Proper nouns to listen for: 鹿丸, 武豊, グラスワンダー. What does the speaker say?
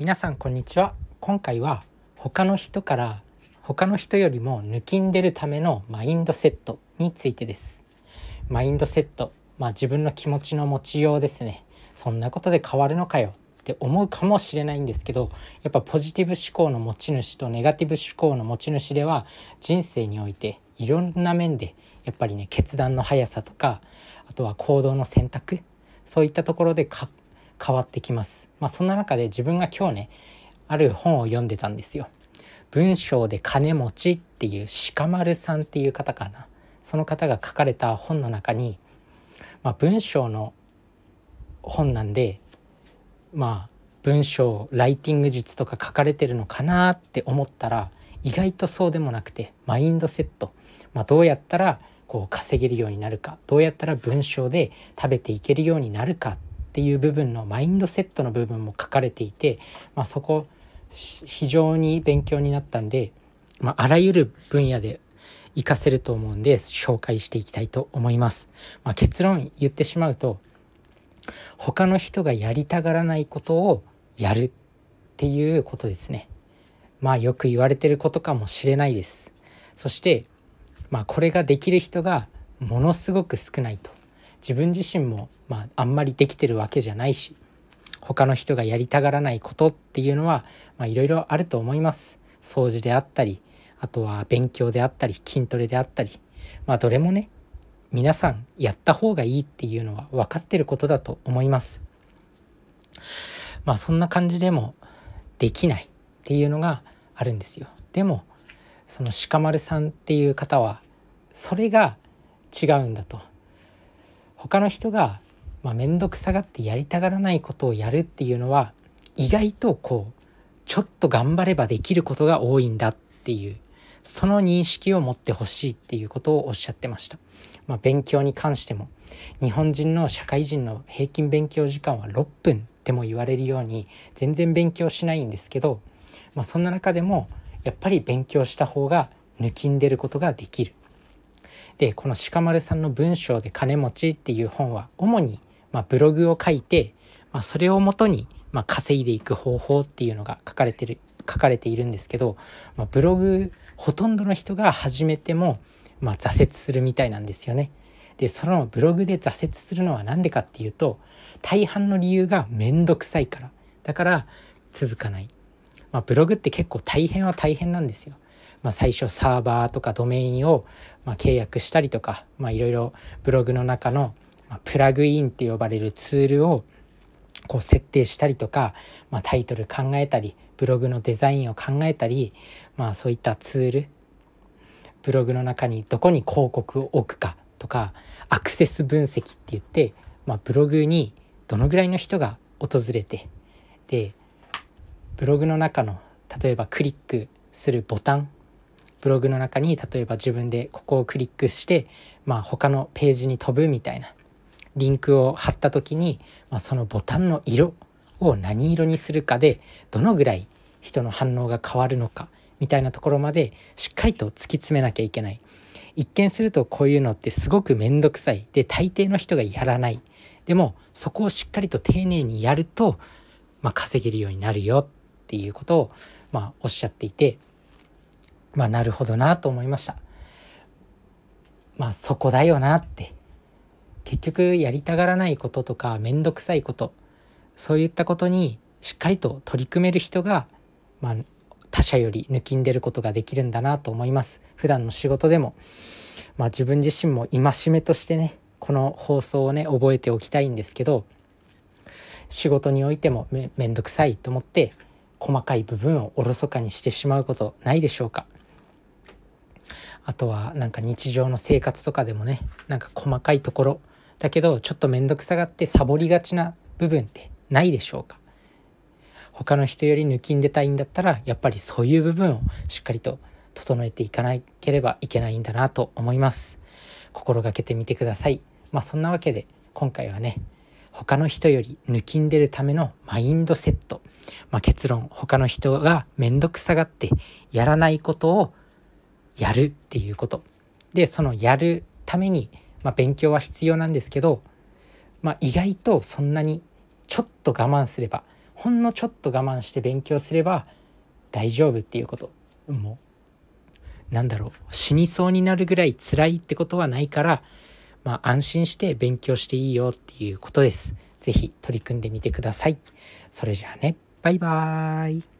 皆さんこんにちは。今回は他の人よりも抜きんでるためのマインドセットについてです。マインドセット、自分の気持ちの持ちようですね。そんなことで変わるのかよって思うかもしれないんですけど、やっぱポジティブ思考の持ち主とネガティブ思考の持ち主では人生においていろんな面でやっぱりね、決断の速さとか、あとは行動の選択、そういったところで変わってきます。そんな中で自分が今日ある本を読んでたんですよ。文章で金持ちっていう鹿丸さんっていう方かな、その方が書かれた本の中に、文章の本なんで、文章ライティング術とか書かれてるのかなって思ったら、意外とそうでもなくて、マインドセット、どうやったらこう稼げるようになるか、どうやったら文章で食べていけるようになるかっていう部分のマインドセットの部分も書かれていて、そこ非常に勉強になったんで、あらゆる分野で活かせると思うんで紹介していきたいと思います。結論言ってしまうと、他の人がやりたがらないことをやるっていうことですね。よく言われてることかもしれないです。そしてこれができる人がものすごく少ないと。自分自身もあんまりできてるわけじゃないし、他の人がやりたがらないことっていうのはいろいろあると思います。掃除であったり、あとは勉強であったり、筋トレであったり、どれもね、皆さんやった方がいいっていうのは分かってることだと思います。そんな感じでもできないっていうのがあるんですよ。でもその鹿丸さんっていう方はそれが違うんだと。他の人が面倒くさがってやりたがらないことをやるっていうのは、意外とちょっと頑張ればできることが多いんだっていう、その認識を持ってほしいっていうことをおっしゃってました。勉強に関しても、日本人の社会人の平均勉強時間は6分でも言われるように全然勉強しないんですけど、そんな中でもやっぱり勉強した方が抜きんでることができる。で、この鹿丸さんの文章で金持ちっていう本は、主にブログを書いて、それをもとに稼いでいく方法っていうのが書かれているんですけど、ブログほとんどの人が始めても挫折するみたいなんですよね。で、そのブログで挫折するのはなんでかっていうと、大半の理由がめんどくさいから。だから続かない。ブログって結構大変なんですよ。最初サーバーとかドメインを契約したりとか、いろいろブログの中のプラグインって呼ばれるツールを設定したりとか、タイトル考えたり、ブログのデザインを考えたり、そういったツール、ブログの中にどこに広告を置くかとか、アクセス分析って言って、ブログにどのぐらいの人が訪れて、で、ブログの中の例えばクリックするボタン、ブログの中に例えば自分でここをクリックして、他のページに飛ぶみたいなリンクを貼った時に、そのボタンの色を何色にするかでどのぐらい人の反応が変わるのかみたいなところまでしっかりと突き詰めなきゃいけない。一見するとこういうのってすごくめんどくさい。で、大抵の人がやらない。でもそこをしっかりと丁寧にやると、稼げるようになるよっていうことをおっしゃっていて、なるほどなと思いました。そこだよなって。結局やりたがらないこととかめんどくさいこと、そういったことにしっかりと取り組める人が、他者より抜きんでることができるんだなと思います。普段の仕事でも、自分自身も戒めとしてね、この放送を覚えておきたいんですけど、仕事においてもめんどくさいと思って細かい部分をおろそかにしてしまうことないでしょうか。あとは日常の生活とかでもね、細かいところだけどちょっとめんどくさがってサボりがちな部分ってないでしょうか。他の人より抜きんでたいんだったら、やっぱりそういう部分をしっかりと整えていかなければいけないんだなと思います。心がけてみてください。そんなわけで今回は他の人より抜きんでるためのマインドセット、結論、他の人がめんどくさがってやらないことをやるっていうことで、そのやるために、勉強は必要なんですけど、意外とそんなにちょっと我慢すればほんのちょっと我慢して勉強すれば大丈夫っていうこと。もうなんだろう、死にそうになるぐらい辛いってことはないから、まあ安心して勉強していいよっていうことです。ぜひ取り組んでみてください。それじゃあね、バイバーイ。